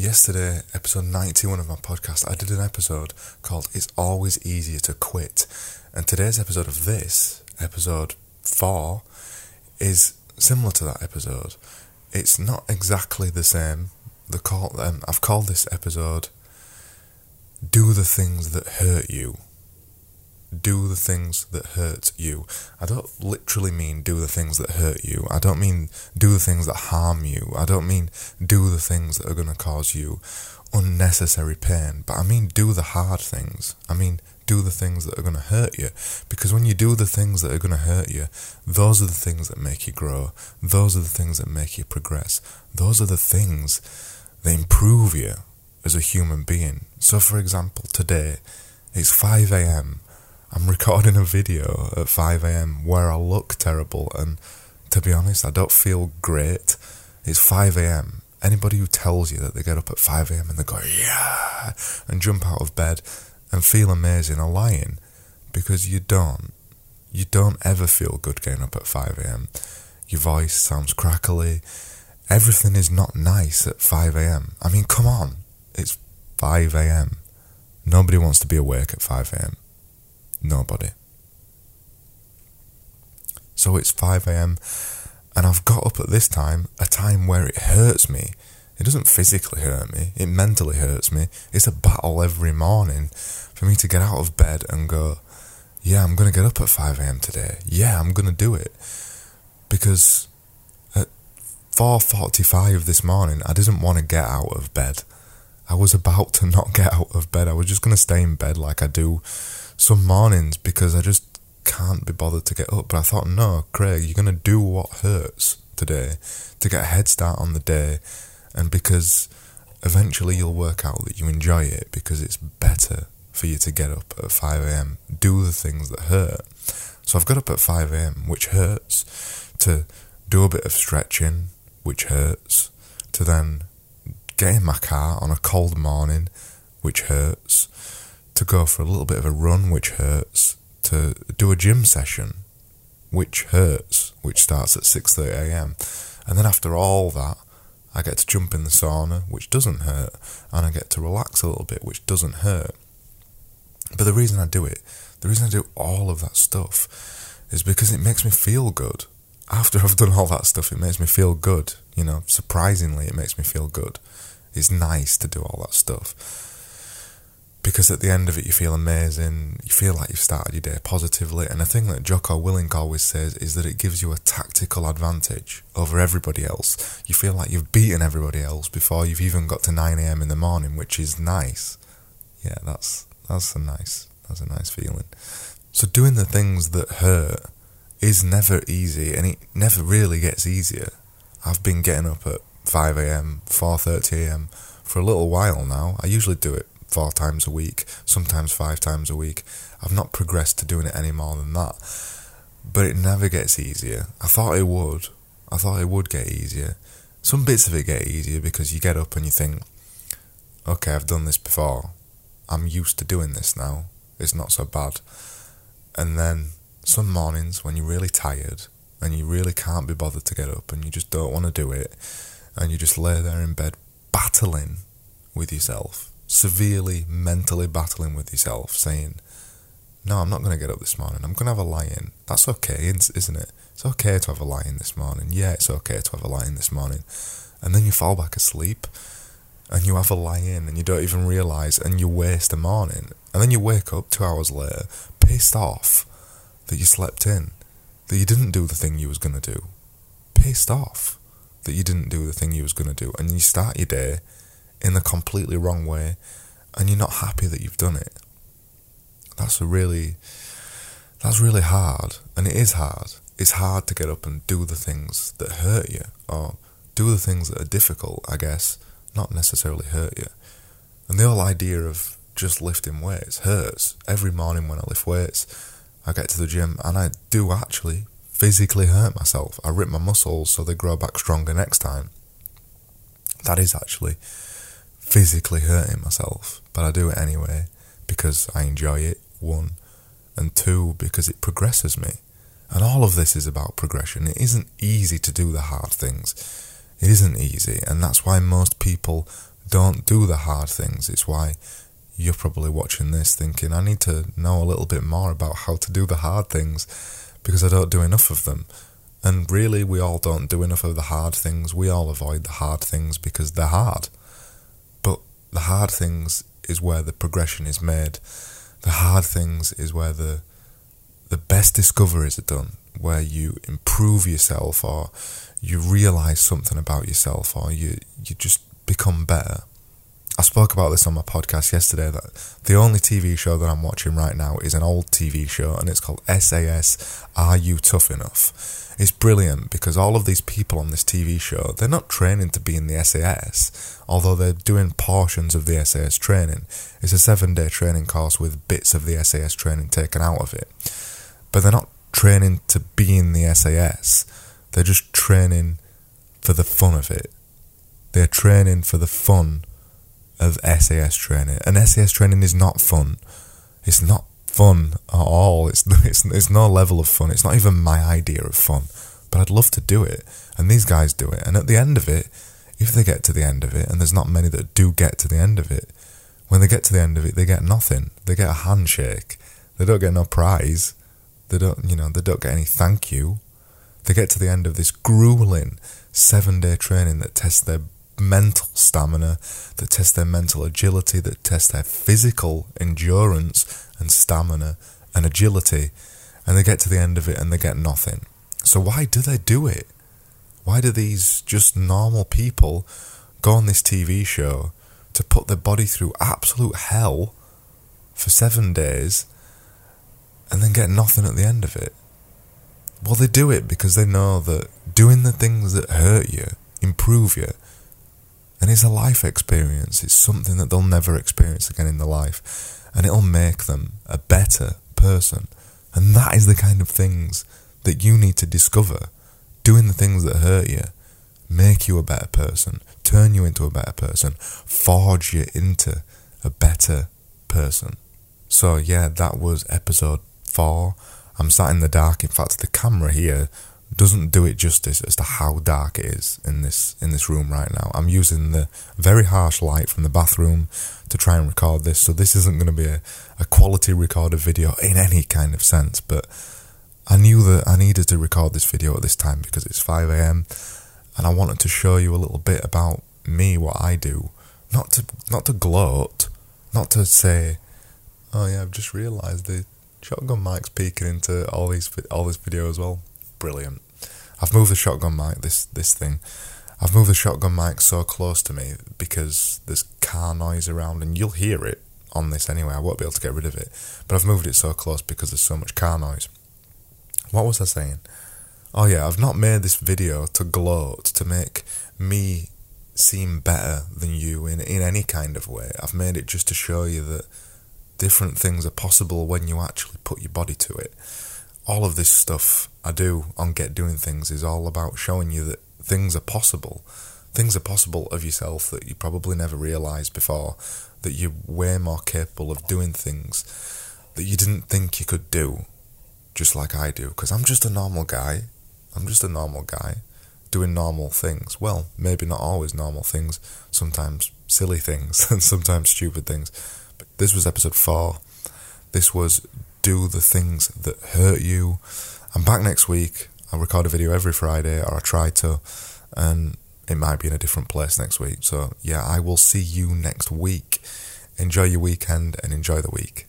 Yesterday, episode 91 of my podcast, I did an episode called It's Always Easier to Quit. And today's episode of this, episode 4, is similar to that episode. It's not exactly the same. I've called this episode, Do the Things That Hurt You. Do the things that hurt you. I don't literally mean do the things that hurt you. I don't mean do the things that harm you. I don't mean do the things that are going to cause you unnecessary pain. But I mean do the hard things. I mean do the things that are going to hurt you. Because when you do the things that are going to hurt you, those are the things that make you grow. Those are the things that make you progress. Those are the things that improve you as a human being. So for example, today, it's 5 a.m. I'm recording a video at 5 a.m. where I look terrible, and to be honest, I don't feel great. It's 5 a.m. Anybody who tells you that they get up at 5 a.m. and they go, yeah, and jump out of bed and feel amazing are lying, because you don't. You don't ever feel good getting up at 5 a.m. Your voice sounds crackly. Everything is not nice at 5 a.m. I mean, come on. It's 5 a.m. Nobody wants to be awake at 5 a.m. Nobody. So it's 5 a.m. and I've got up at this time, a time where it hurts me. It doesn't physically hurt me, it mentally hurts me. It's a battle every morning for me to get out of bed and go, yeah, I'm going to get up at 5 a.m. today. Yeah, I'm going to do it. Because at 4:45 this morning, I didn't want to get out of bed. I was about to not get out of bed. I was just going to stay in bed like I do some mornings because I just can't be bothered to get up. But I thought, no, Craig, you're going to do what hurts today to get a head start on the day, and because eventually you'll work out that you enjoy it because it's better for you to get up at 5 a.m. Do the things that hurt. So I've got up at 5 a.m, which hurts, to do a bit of stretching, which hurts, to then get in my car on a cold morning, which hurts, to go for a little bit of a run, which hurts, to do a gym session, which hurts, which starts at 6:30 a.m. And then after all that, I get to jump in the sauna, which doesn't hurt, and I get to relax a little bit, which doesn't hurt. But the reason I do it, the reason I do all of that stuff, is because it makes me feel good. After I've done all that stuff, it makes me feel good. You know, surprisingly, it makes me feel good. It's nice to do all that stuff. Because at the end of it, you feel amazing. You feel like you've started your day positively. And the thing that Jocko Willink always says is that it gives you a tactical advantage over everybody else. You feel like you've beaten everybody else before you've even got to 9 a.m. in the morning, which is nice. Yeah, that's a nice feeling. So doing the things that hurt is never easy, and it never really gets easier. I've been getting up at 5 a.m, 4:30 a.m. for a little while now. I usually do it 4 times a week, sometimes 5 times a week. I've not progressed to doing it any more than that. But it never gets easier. I thought it would. I thought it would get easier. Some bits of it get easier because you get up and you think, okay, I've done this before. I'm used to doing this now. It's not so bad. And then some mornings when you're really tired and you really can't be bothered to get up and you just don't want to do it, and you just lay there in bed battling with yourself, severely mentally battling with yourself, saying, no, I'm not going to get up this morning. I'm going to have a lie-in. That's okay, isn't it? It's okay to have a lie-in this morning. Yeah, it's okay to have a lie-in this morning. And then you fall back asleep and you have a lie-in and you don't even realise, and you waste a morning. And then you wake up 2 hours later pissed off that you slept in, that you didn't do the thing you was going to do. Pissed off that you didn't do the thing you was going to do. And you start your day in the completely wrong way, and you're not happy that you've done it. That's really hard, and it is hard. It's hard to get up and do the things that hurt you, or do the things that are difficult, I guess, not necessarily hurt you. And the whole idea of just lifting weights hurts. Every morning when I lift weights, I get to the gym and I do actually physically hurt myself. I rip my muscles so they grow back stronger next time. That is actually physically hurting myself, but I do it anyway because I enjoy it, 1, and 2, because it progresses me. And all of this is about progression. It isn't easy to do the hard things. It isn't easy, and that's why most people Don't do the hard things. It's why you're probably watching this thinking, I need to know a little bit more about how to do the hard things because I don't do enough of them. And really, we all don't do enough of the hard things. We all avoid the hard things because they're hard. But the hard things is where the progression is made. The hard things is where the best discoveries are done, where you improve yourself or you realise something about yourself or you just become better. I spoke about this on my podcast yesterday, that the only TV show that I'm watching right now is an old TV show, and it's called SAS Are You Tough Enough? It's brilliant because all of these people on this TV show, they're not training to be in the SAS, although they're doing portions of the SAS training. It's a 7-day training course with bits of the SAS training taken out of it. But they're not training to be in the SAS. They're just training for the fun of it. They're training for the fun of SAS training, and SAS training is not fun. It's not fun at all. It's no level of fun. It's not even my idea of fun, but I'd love to do it, and these guys do it. And at the end of it, if they get to the end of it, and there's not many that do get to the end of it, when they get to the end of it, they get nothing. They get a handshake. They don't get no prize. They don't get any thank you. They get to the end of this grueling 7-day training that tests their mental stamina, that test their mental agility, that test their physical endurance and stamina and agility, and they get to the end of it and they get nothing. So why do they do it? Why do these just normal people go on this TV show to put their body through absolute hell for 7 days and then get nothing at the end of it? Well, they do it because they know that doing the things that hurt you improve you. And it's a life experience. It's something that they'll never experience again in their life. And it'll make them a better person. And that is the kind of things that you need to discover. Doing the things that hurt you make you a better person, turn you into a better person, forge you into a better person. So yeah, that was episode 4. I'm sat in the dark. In fact, the camera here doesn't do it justice as to how dark it is in this room right now. I'm using the very harsh light from the bathroom to try and record this, so this isn't going to be a quality recorded video in any kind of sense, but I knew that I needed to record this video at this time because it's 5 a.m, and I wanted to show you a little bit about me, what I do. Not to gloat, not to say, oh yeah, I've just realised the shotgun mic's peeking into all this video as well. Brilliant. I've moved the shotgun mic, this thing. I've moved the shotgun mic so close to me because there's car noise around, and you'll hear it on this anyway. I won't be able to get rid of it. But I've moved it so close because there's so much car noise. What was I saying? Oh yeah, I've not made this video to gloat, to make me seem better than you in any kind of way. I've made it just to show you that different things are possible when you actually put your body to it. All of this stuff I do on Get Doing Things is all about showing you that things are possible. Things are possible of yourself that you probably never realised before, that you're way more capable of doing things that you didn't think you could do, just like I do, because I'm just a normal guy. I'm just a normal guy doing normal things. Well, maybe not always normal things, sometimes silly things and sometimes stupid things. But this was episode 4. This was Do the Things That Hurt You. I'm back next week. I record a video every Friday, or I try to, and it might be in a different place next week. So yeah, I will see you next week. Enjoy your weekend and enjoy the week.